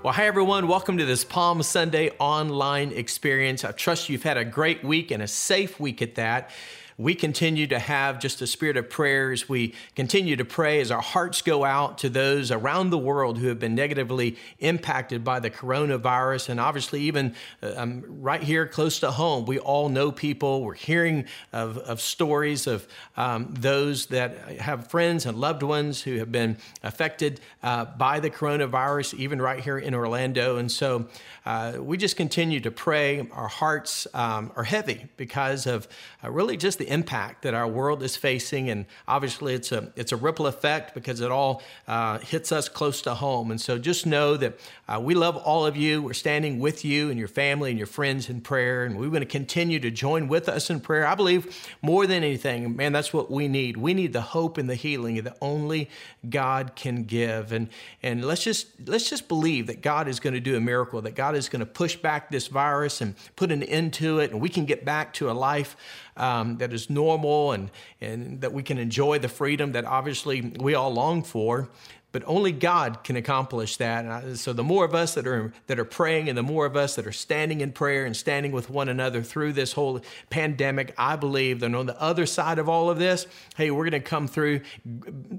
Well, hi, everyone. Welcome to this Palm Sunday online experience. I trust you've had a great week and a safe week at that. We continue to have just a spirit of prayer as we continue to pray as our hearts go out to those around the world who have been negatively impacted by the coronavirus. And obviously, even right here close to home, we all know people. We're hearing of stories of those that have friends and loved ones who have been affected by the coronavirus, even right here in Orlando. And so we just continue to pray. Our hearts are heavy because of really just the impact that our world is facing. And obviously it's a ripple effect because it all hits us close to home. And so just know that we love all of you. We're standing with you and your family and your friends in prayer. And we want to continue to join with us in prayer. I believe more than anything, man, that's what we need. We need the hope and the healing that only God can give. And let's just believe that God is going to do a miracle, that God is going to push back this virus and put an end to it, and we can get back to a life that is normal and that we can enjoy the freedom that obviously we all long for. But only God can accomplish that. And so the more of us that are praying and the more of us that are standing in prayer and standing with one another through this whole pandemic, I believe that on the other side of all of this, hey, we're going to come through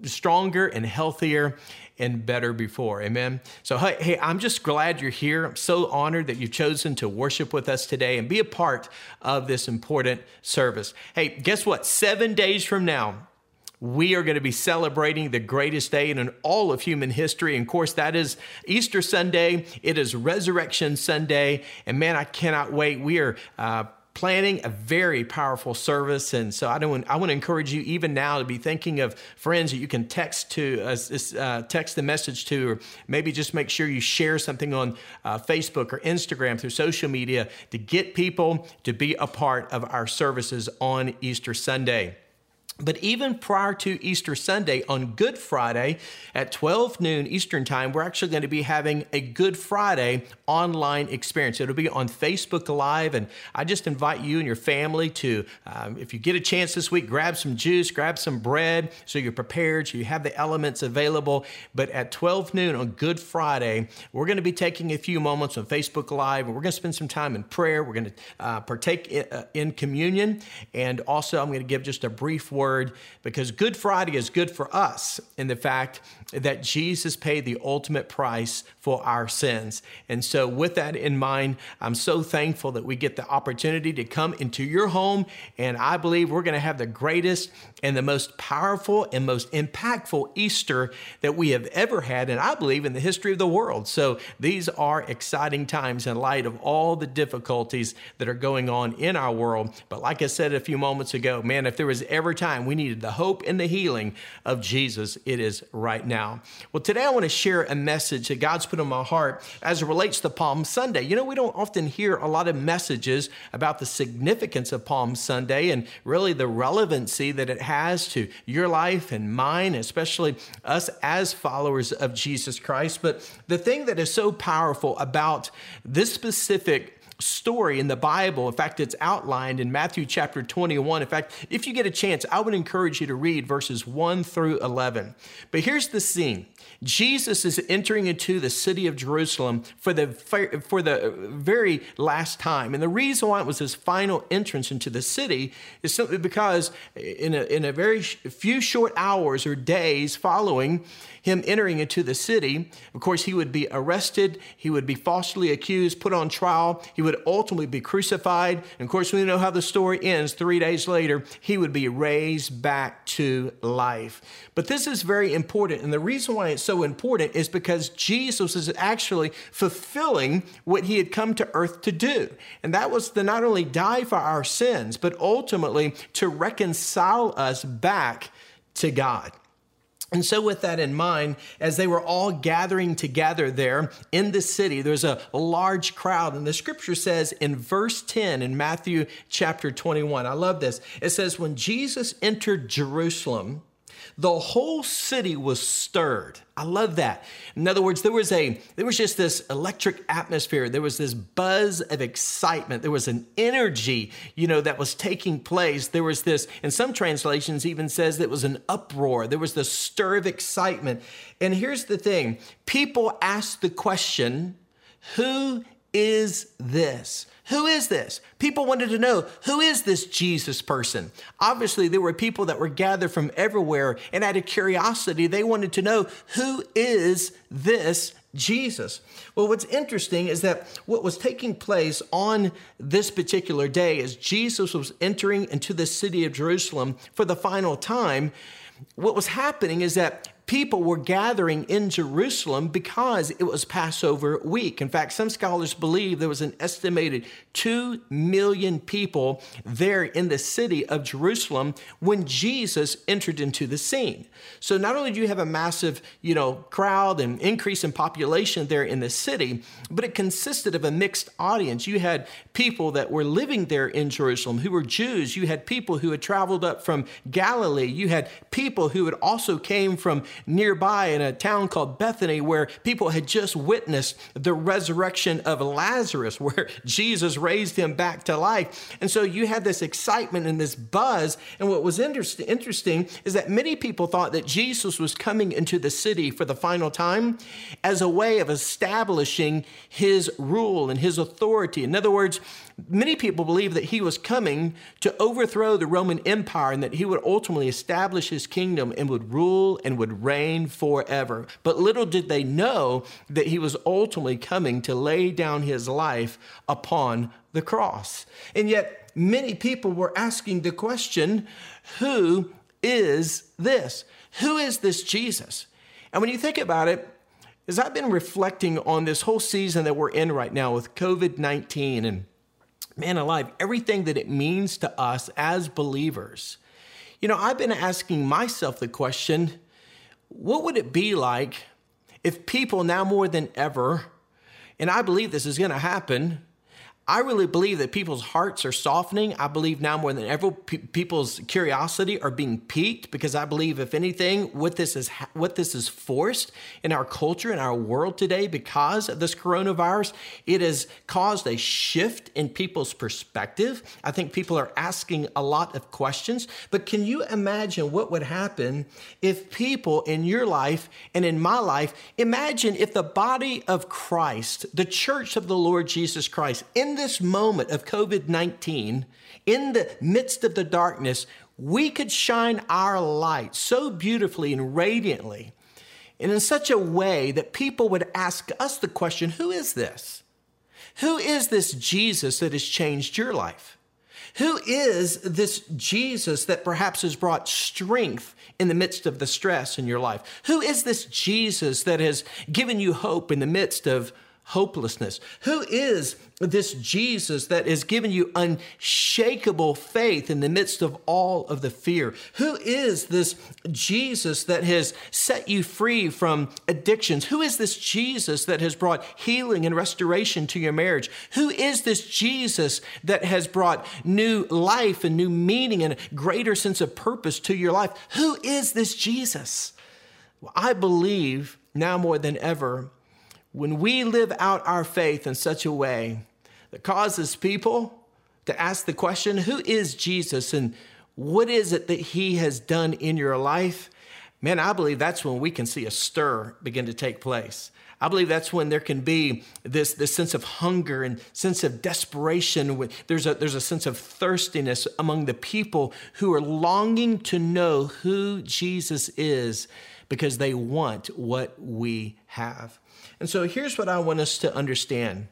stronger and healthier and better before. Amen. So, hey, I'm just glad you're here. I'm so honored that you've chosen to worship with us today and be a part of this important service. Hey, guess what? 7 days from now, we are going to be celebrating the greatest day in all of human history. And of course, that is Easter Sunday. It is Resurrection Sunday. And man, I cannot wait. We are planning a very powerful service. And so I want to encourage you even now to be thinking of friends that you can text to us, text the message to, or maybe just make sure you share something on Facebook or Instagram through social media to get people to be a part of our services on Easter Sunday. But even prior to Easter Sunday, on Good Friday at 12 noon Eastern time, we're actually going to be having a Good Friday online experience. It'll be on Facebook Live, and I just invite you and your family to, if you get a chance this week, grab some juice, grab some bread, so you're prepared, so you have the elements available. But at 12 noon on Good Friday, we're going to be taking a few moments on Facebook Live, and we're going to spend some time in prayer. We're going to partake in communion, and also I'm going to give just a brief word, because Good Friday is good for us in the fact that Jesus paid the ultimate price for our sins. And so with that in mind, I'm so thankful that we get the opportunity to come into your home. And I believe we're going to have the greatest and the most powerful and most impactful Easter that we have ever had. And I believe in the history of the world. So these are exciting times in light of all the difficulties that are going on in our world. But like I said a few moments ago, man, if there was ever time we needed the hope and the healing of Jesus, it is right now. Well, today I want to share a message that God's put on my heart as it relates to Palm Sunday. You know, we don't often hear a lot of messages about the significance of Palm Sunday and really the relevancy that it has to your life and mine, especially us as followers of Jesus Christ. But the thing that is so powerful about this specific story in the Bible. In fact, it's outlined in Matthew chapter 21. In fact, if you get a chance, I would encourage you to read verses 1 through 11. But here's the scene. Jesus is entering into the city of Jerusalem for the very last time. And the reason why it was his final entrance into the city is simply because in a very few short hours or days following him entering into the city, of course, he would be arrested. He would be falsely accused, put on trial. He would ultimately be crucified. And of course, we know how the story ends. 3 days later, he would be raised back to life. But this is very important. And the reason why it's so important is because Jesus is actually fulfilling what he had come to earth to do. And that was to not only die for our sins, but ultimately to reconcile us back to God. And so with that in mind, as they were all gathering together there in the city, there's a large crowd. And the scripture says in verse 10 in Matthew chapter 21, I love this. It says, when Jesus entered Jerusalem, the whole city was stirred. I love that. In other words, there was just this electric atmosphere. There was this buzz of excitement. There was an energy, that was taking place. There was this, in some translations even says it was an uproar. There was this stir of excitement. And here's the thing. People asked the question, who is this? Who is this? People wanted to know, who is this Jesus person? Obviously, there were people that were gathered from everywhere, and out of curiosity, they wanted to know, who is this Jesus? Well, what's interesting is that what was taking place on this particular day as Jesus was entering into the city of Jerusalem for the final time, what was happening is that people were gathering in Jerusalem because it was Passover week. In fact, some scholars believe there was an estimated 2 million people there in the city of Jerusalem when Jesus entered into the scene. So not only do you have a massive, crowd and increase in population there in the city, but it consisted of a mixed audience. You had people that were living there in Jerusalem who were Jews. You had people who had traveled up from Galilee. You had people who had also came from nearby in a town called Bethany, where people had just witnessed the resurrection of Lazarus, where Jesus raised him back to life. And so you had this excitement and this buzz. And what was interesting is that many people thought that Jesus was coming into the city for the final time as a way of establishing his rule and his authority. In other words, many people believed that he was coming to overthrow the Roman Empire and that he would ultimately establish his kingdom and would rule and would reign forever. But little did they know that he was ultimately coming to lay down his life upon the cross. And yet many people were asking the question, who is this? Who is this Jesus? And when you think about it, as I've been reflecting on this whole season that we're in right now with COVID-19 and man alive, everything that it means to us as believers. I've been asking myself the question, what would it be like if people now more than ever, and I believe this is going to happen, I really believe that people's hearts are softening. I believe now more than ever, people's curiosity are being piqued, because I believe, if anything, what this is forced in our culture, in our world today, because of this coronavirus, it has caused a shift in people's perspective. I think people are asking a lot of questions, but can you imagine what would happen if people in your life and in my life, imagine if the body of Christ, the church of the Lord Jesus Christ, in this moment of COVID-19, in the midst of the darkness, we could shine our light so beautifully and radiantly, and in such a way that people would ask us the question, who is this? Who is this Jesus that has changed your life? Who is this Jesus that perhaps has brought strength in the midst of the stress in your life? Who is this Jesus that has given you hope in the midst of hopelessness? Who is this Jesus that has given you unshakable faith in the midst of all of the fear? Who is this Jesus that has set you free from addictions? Who is this Jesus that has brought healing and restoration to your marriage? Who is this Jesus that has brought new life and new meaning and a greater sense of purpose to your life? Who is this Jesus? Well, I believe now more than ever, when we live out our faith in such a way that causes people to ask the question, who is Jesus and what is it that he has done in your life? Man, I believe that's when we can see a stir begin to take place. I believe that's when there can be this sense of hunger and sense of desperation. There's a sense of thirstiness among the people who are longing to know who Jesus is, because they want what we have. And so here's what I want us to understand.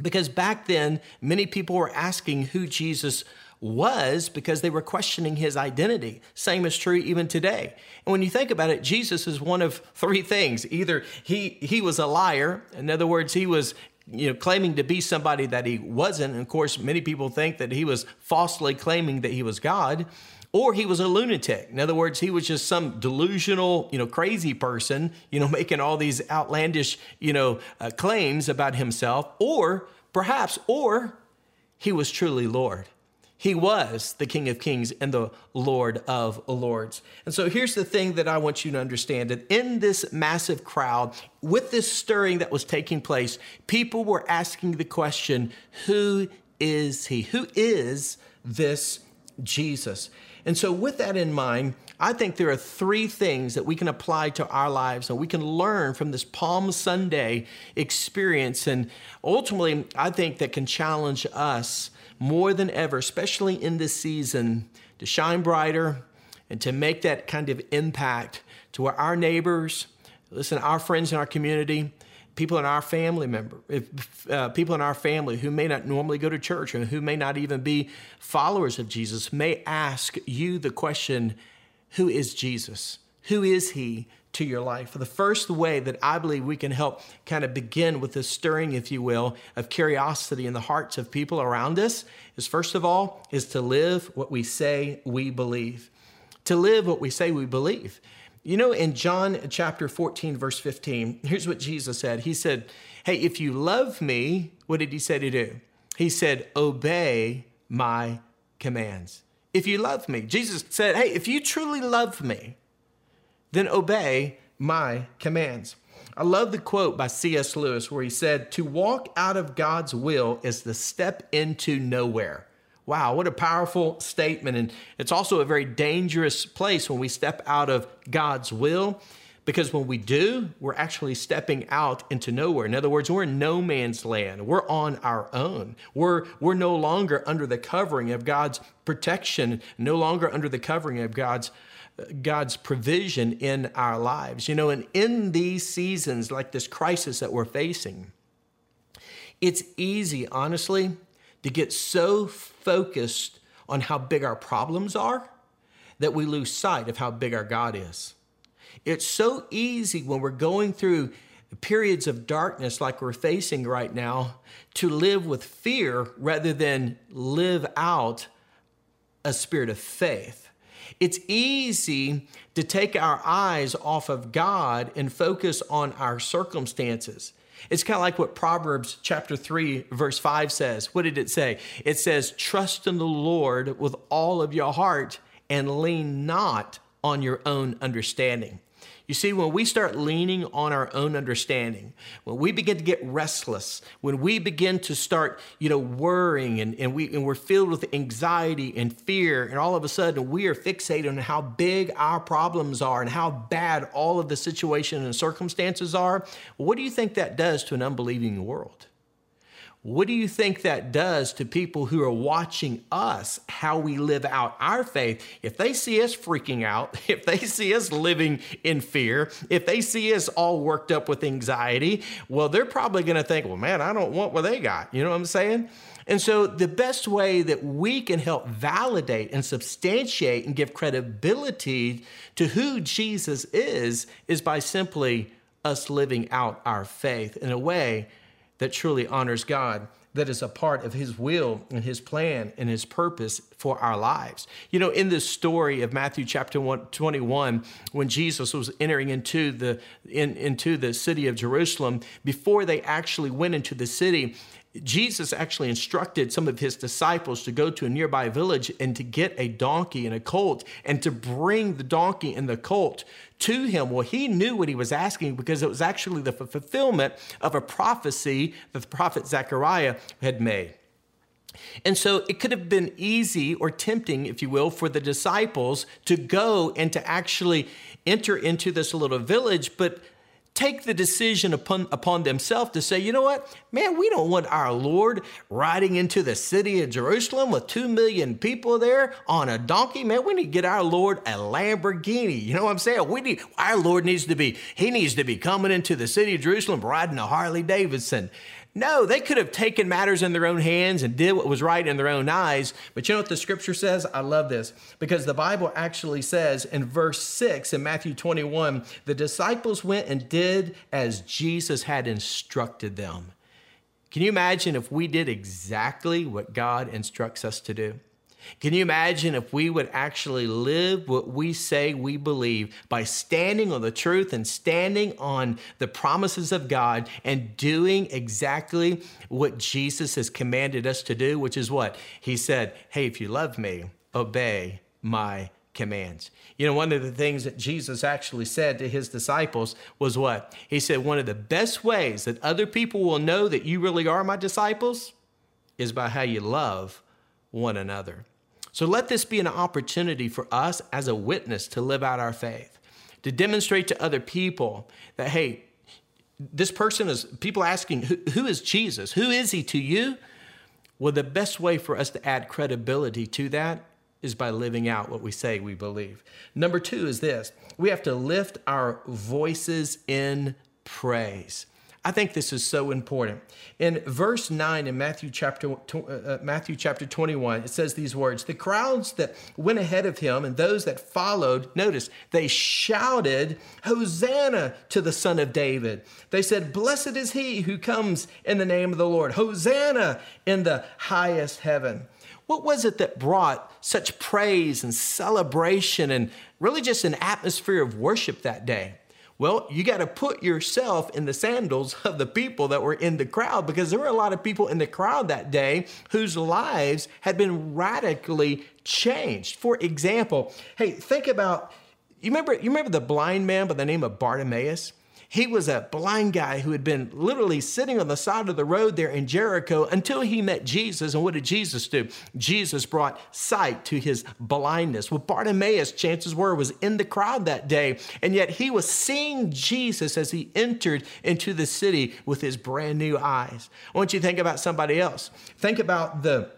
Because back then, many people were asking who Jesus was because they were questioning his identity. Same is true even today. And when you think about it, Jesus is one of three things. Either he was a liar. In other words, he was claiming to be somebody that he wasn't. And of course, many people think that he was falsely claiming that he was God, or he was a lunatic. In other words, he was just some delusional, crazy person, making all these outlandish, claims about himself, or he was truly Lord. He was the King of Kings and the Lord of Lords. And so here's the thing that I want you to understand, that in this massive crowd, with this stirring that was taking place, people were asking the question, who is he? Who is this Jesus? And so with that in mind, I think there are three things that we can apply to our lives and we can learn from this Palm Sunday experience. And ultimately, I think that can challenge us more than ever, especially in this season, to shine brighter and to make that kind of impact to our neighbors, our friends in our community, people in our family people in our family who may not normally go to church and who may not even be followers of Jesus may ask you the question, who is Jesus? Who is he to your life? The first way that I believe we can help kind of begin with this stirring, if you will, of curiosity in the hearts of people around us is, first of all, is to live what we say we believe. To live what we say we believe. In John chapter 14, verse 15, here's what Jesus said. He said, hey, if you love me, what did he say to do? He said, obey my commands. If you love me, Jesus said, hey, if you truly love me, then obey my commands. I love the quote by C.S. Lewis where he said, to walk out of God's will is to step into nowhere. Wow, what a powerful statement. And it's also a very dangerous place when we step out of God's will, because when we do, we're actually stepping out into nowhere. In other words, we're in no man's land. We're on our own. We're no longer under the covering of God's protection, no longer under the covering of God's provision in our lives. And in these seasons, like this crisis that we're facing, it's easy, honestly, to get so focused on how big our problems are that we lose sight of how big our God is. It's so easy when we're going through periods of darkness like we're facing right now to live with fear rather than live out a spirit of faith. It's easy to take our eyes off of God and focus on our circumstances. It's kind of like what Proverbs chapter 3, verse 5 says. What did it say? It says, trust in the Lord with all of your heart and lean not on your own understanding. You see, when we start leaning on our own understanding, when we begin to get restless, when we begin to start, worrying and we're filled with anxiety and fear, and all of a sudden we are fixated on how big our problems are and how bad all of the situation and circumstances are, what do you think that does to an unbelieving world? What do you think that does to people who are watching us, how we live out our faith? If they see us freaking out, if they see us living in fear, if they see us all worked up with anxiety, well, they're probably going to think, well, man, I don't want what they got. You know what I'm saying? And so the best way that we can help validate and substantiate and give credibility to who Jesus is by simply us living out our faith in a way that truly honors God, that is a part of his will and his plan and his purpose for our lives. In this story of Matthew chapter 21, when Jesus was entering into the city of Jerusalem, before they actually went into the city, Jesus actually instructed some of his disciples to go to a nearby village and to get a donkey and a colt and to bring the donkey and the colt to him. Well, he knew what he was asking because it was actually the fulfillment of a prophecy that the prophet Zechariah had made. And so it could have been easy or tempting, if you will, for the disciples to go and to actually enter into this little village, but take the decision upon themselves to say, you know what, man, we don't want our Lord riding into the city of Jerusalem with 2 million people there on a donkey. Man, we need to get our Lord a Lamborghini. You know what I'm saying? Our Lord needs to be coming into the city of Jerusalem riding a Harley Davidson. No, they could have taken matters in their own hands and did what was right in their own eyes. But you know what the scripture says? I love this, because the Bible actually says in verse 6 in Matthew 21, the disciples went and did as Jesus had instructed them. Can you imagine if we did exactly what God instructs us to do? Can you imagine if we would actually live what we say we believe by standing on the truth and standing on the promises of God and doing exactly what Jesus has commanded us to do, which is what? He said, hey, if you love me, obey my commands. You know, one of the things that Jesus actually said to his disciples was what? He said, one of the best ways that other people will know that you really are my disciples is by how you love one another. So let this be an opportunity for us as a witness to live out our faith, to demonstrate to other people that, hey, this person is, people asking, who is Jesus? Who is he to you? Well, the best way for us to add credibility to that is by living out what we say we believe. Number two is this, we have to lift our voices in praise. I think this is so important. In verse 9 in Matthew chapter 21, it says these words, the crowds that went ahead of him and those that followed, notice, they shouted, Hosanna to the Son of David. They said, blessed is he who comes in the name of the Lord. Hosanna in the highest heaven. What was it that brought such praise and celebration and really just an atmosphere of worship that day? Well, you got to put yourself in the sandals of the people that were in the crowd, because there were a lot of people in the crowd that day whose lives had been radically changed. For example, hey, think about, you remember the blind man by the name of Bartimaeus? He was a blind guy who had been literally sitting on the side of the road there in Jericho until he met Jesus. And what did Jesus do? Jesus brought sight to his blindness. Well, Bartimaeus, chances were, was in the crowd that day. And yet he was seeing Jesus as he entered into the city with his brand new eyes. I want you to think about somebody else. Think about the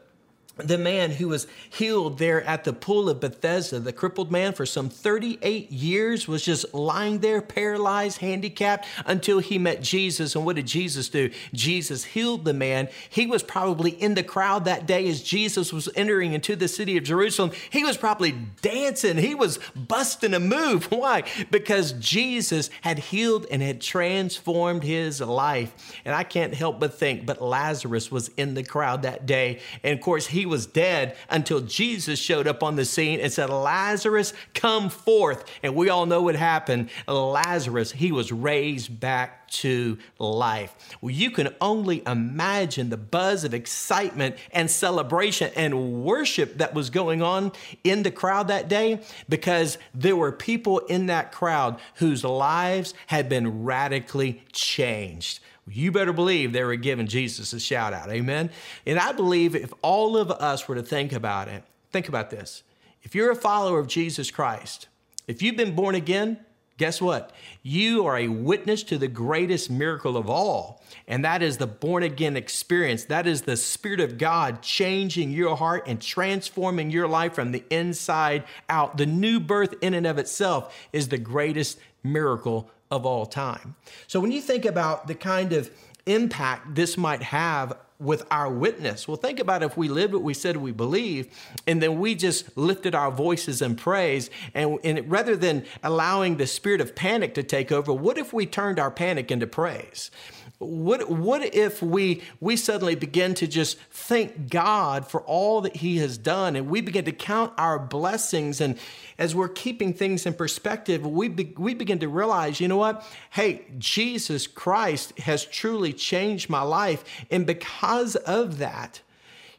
man who was healed there at the pool of Bethesda. The crippled man for some 38 years was just lying there, paralyzed, handicapped, until he met Jesus. And what did Jesus do? Jesus healed the man. He was probably in the crowd that day as Jesus was entering into the city of Jerusalem. He was probably dancing. He was busting a move. Why? Because Jesus had healed and had transformed his life. And I can't help but think, but Lazarus was in the crowd that day. And of course, he was dead until Jesus showed up on the scene and said, Lazarus, come forth. And we all know what happened. Lazarus, he was raised back to life. Well, you can only imagine the buzz of excitement and celebration and worship that was going on in the crowd that day, because there were people in that crowd whose lives had been radically changed. You better believe they were giving Jesus a shout out. Amen. And I believe if all of us were to think about it, think about this. If you're a follower of Jesus Christ, if you've been born again, guess what? You are a witness to the greatest miracle of all. And that is the born again experience. That is the Spirit of God changing your heart and transforming your life from the inside out. The new birth in and of itself is the greatest miracle of all time. So when you think about the kind of impact this might have with our witness, well, think about if we lived what we said we believe, and then we just lifted our voices in praise, and rather than allowing the spirit of panic to take over, what if we turned our panic into praise? What if we suddenly begin to just thank God for all that he has done, and we begin to count our blessings, and as we're keeping things in perspective, we begin to realize, you know what? Hey, Jesus Christ has truly changed my life, and because of that,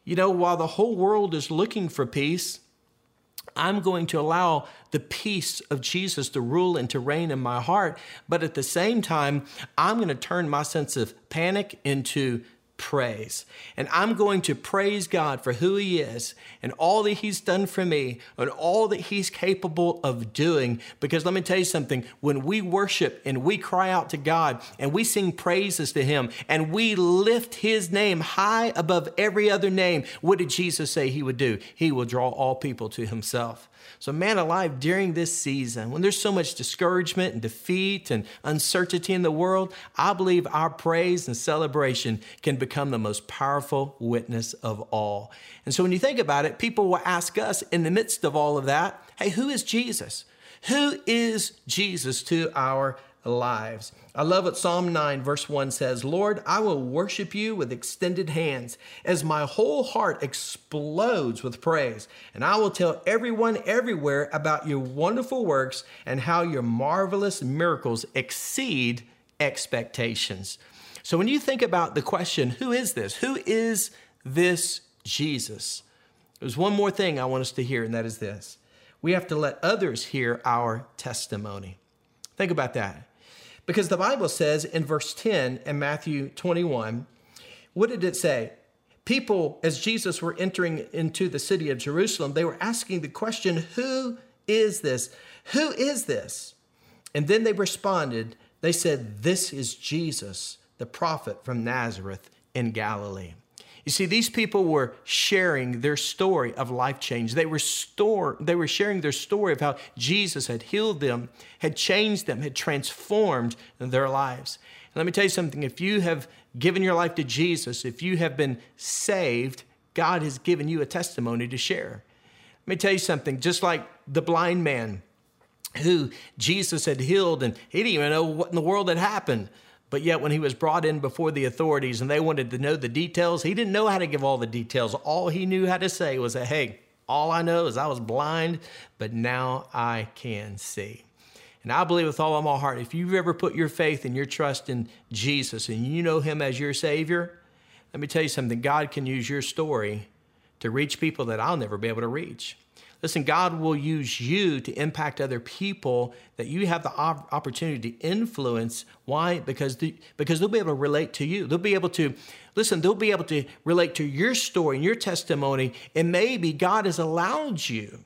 you know, while the whole world is looking for peace, I'm going to allow the peace of Jesus to rule and to reign in my heart. But at the same time, I'm going to turn my sense of panic into praise. And I'm going to praise God for who he is and all that he's done for me and all that he's capable of doing. Because let me tell you something, when we worship and we cry out to God and we sing praises to him and we lift his name high above every other name, what did Jesus say he would do? He will draw all people to himself. So man alive, during this season, when there's so much discouragement and defeat and uncertainty in the world, I believe our praise and celebration can become the most powerful witness of all. And so when you think about it, people will ask us in the midst of all of that, hey, who is Jesus? Who is Jesus to our lives. I love what Psalm 9 verse 1 says, Lord, I will worship you with extended hands as my whole heart explodes with praise. And I will tell everyone everywhere about your wonderful works and how your marvelous miracles exceed expectations. So when you think about the question, who is this? Who is this Jesus? There's one more thing I want us to hear, and that is this. We have to let others hear our testimony. Think about that. Because the Bible says in verse 10 in Matthew 21, what did it say? People, as Jesus were entering into the city of Jerusalem, they were asking the question, who is this? Who is this? And then they responded, they said, this is Jesus, the prophet from Nazareth in Galilee. You see, these people were sharing their story of life change. They were sharing their story of how Jesus had healed them, had changed them, had transformed their lives. And let me tell you something. If you have given your life to Jesus, if you have been saved, God has given you a testimony to share. Let me tell you something. Just like the blind man who Jesus had healed, and he didn't even know what in the world had happened. But yet when he was brought in before the authorities and they wanted to know the details, he didn't know how to give all the details. All he knew how to say was that, hey, all I know is I was blind, but now I can see. And I believe with all of my heart, if you've ever put your faith and your trust in Jesus and you know him as your Savior, let me tell you something, God can use your story to reach people that I'll never be able to reach. Listen, God will use you to impact other people that you have the opportunity to influence. Why? Because they'll be able to relate to you. They'll be able to, listen, they'll be able to relate to your story and your testimony. And maybe God has allowed you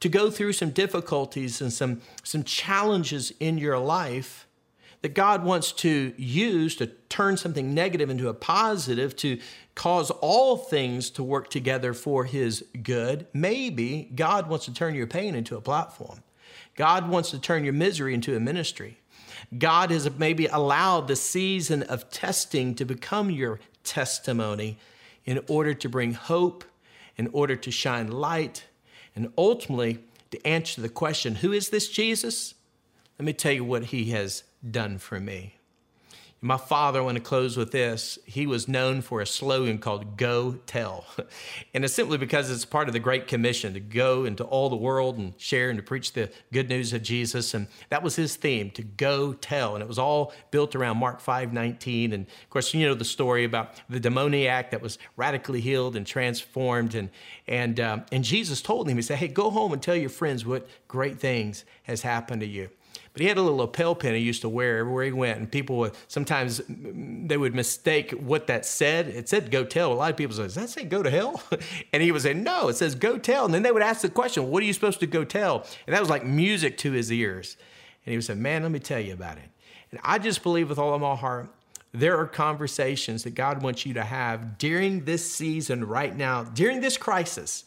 to go through some difficulties and some challenges in your life that God wants to use to turn something negative into a positive, to cause all things to work together for his good. Maybe God wants to turn your pain into a platform. God wants to turn your misery into a ministry. God has maybe allowed the season of testing to become your testimony in order to bring hope, in order to shine light, and ultimately to answer the question, who is this Jesus? Let me tell you what he has done for me. My father, I want to close with this. He was known for a slogan called Go Tell. And it's simply because it's part of the Great Commission to go into all the world and share and to preach the good news of Jesus. And that was his theme, to go tell. And it was all built around Mark 5:19. And of course, you know the story about the demoniac that was radically healed and transformed. And Jesus told him, he said, hey, go home and tell your friends what great things has happened to you. But he had a little lapel pin he used to wear everywhere he went. And people would, sometimes they would mistake what that said. It said, go tell. A lot of people said, does that say go to hell? And he would say, no, it says go tell. And then they would ask the question, what are you supposed to go tell? And that was like music to his ears. And he would say, man, let me tell you about it. And I just believe with all of my heart, there are conversations that God wants you to have during this season right now, during this crisis.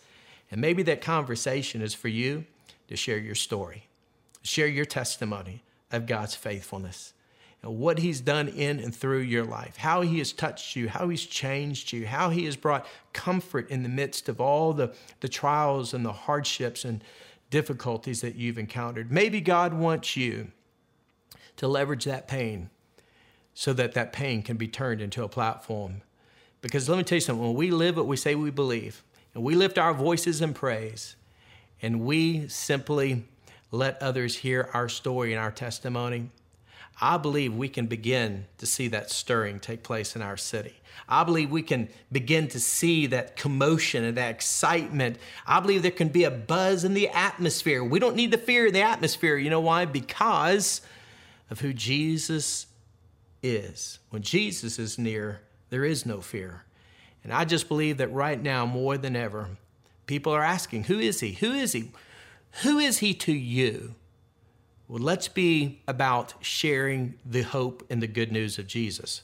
And maybe that conversation is for you to share your story. Share your testimony of God's faithfulness and what he's done in and through your life, how he has touched you, how he's changed you, how he has brought comfort in the midst of all the trials and the hardships and difficulties that you've encountered. Maybe God wants you to leverage that pain so that that pain can be turned into a platform. Because let me tell you something, when we live what we say we believe, and we lift our voices in praise, and we simply let others hear our story and our testimony, I believe we can begin to see that stirring take place in our city. I believe we can begin to see that commotion and that excitement. I believe there can be a buzz in the atmosphere. We don't need to fear the atmosphere. You know why? Because of who Jesus is. When Jesus is near, there is no fear. And I just believe that right now, more than ever, people are asking, who is he? Who is he? Who is he to you? Well, let's be about sharing the hope and the good news of Jesus,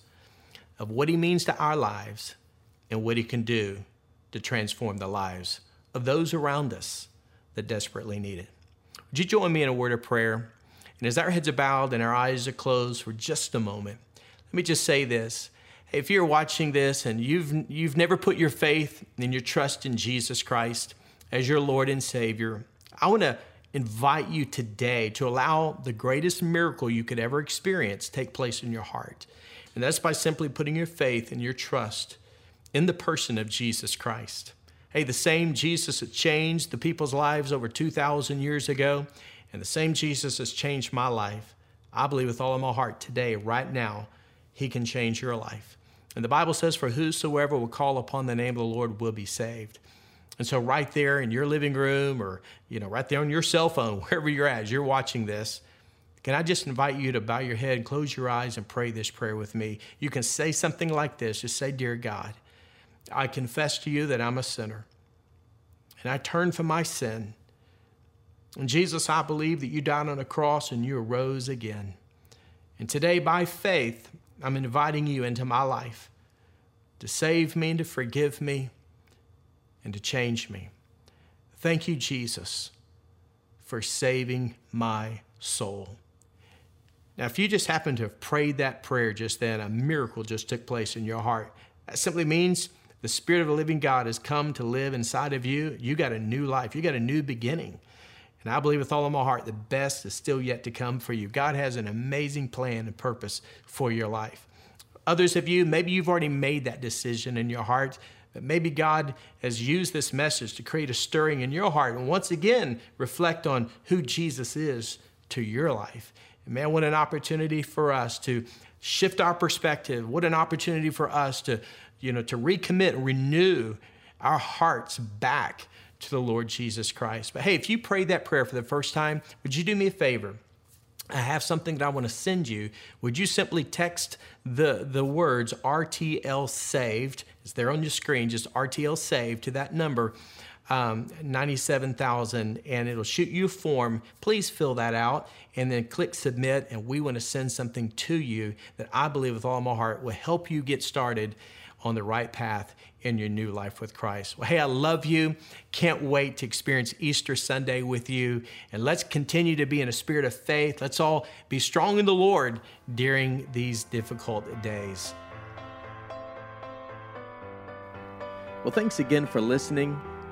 of what he means to our lives and what he can do to transform the lives of those around us that desperately need it. Would you join me in a word of prayer? And as our heads are bowed and our eyes are closed for just a moment, let me just say this. If you're watching this and you've never put your faith and your trust in Jesus Christ as your Lord and Savior, I want to invite you today to allow the greatest miracle you could ever experience take place in your heart. And that's by simply putting your faith and your trust in the person of Jesus Christ. Hey, the same Jesus that changed the people's lives over 2,000 years ago, and the same Jesus has changed my life. I believe with all of my heart today, right now, he can change your life. And the Bible says, for whosoever will call upon the name of the Lord will be saved. And so right there in your living room, or right there on your cell phone, wherever you're at, as you're watching this, can I just invite you to bow your head, close your eyes, and pray this prayer with me? You can say something like this. Just say, Dear God, I confess to you that I'm a sinner, and I turn from my sin. And Jesus, I believe that you died on a cross and you arose again. And today, by faith, I'm inviting you into my life to save me, to forgive me, and to change me. Thank you, Jesus, for saving my soul. Now, if you just happen to have prayed that prayer just then, a miracle just took place in your heart. That simply means the Spirit of the living God has come to live inside of you. You got a new life. You got a new beginning. And I believe with all of my heart, the best is still yet to come for you. God has an amazing plan and purpose for your life. Others of you, maybe you've already made that decision in your heart, but maybe God has used this message to create a stirring in your heart and once again reflect on who Jesus is to your life. And man, what an opportunity for us to shift our perspective. What an opportunity for us to, to recommit and renew our hearts back to the Lord Jesus Christ. But hey, if you prayed that prayer for the first time, would you do me a favor? I have something that I want to send you. Would you simply text the words RTL saved? It's there on your screen, just RTL saved to that number, 97,000, and it'll shoot you a form. Please fill that out and then click submit, and we want to send something to you that I believe with all my heart will help you get started on the right path in your new life with Christ. Well, hey, I love you. Can't wait to experience Easter Sunday with you. And let's continue to be in a spirit of faith. Let's all be strong in the Lord during these difficult days. Well, thanks again for listening.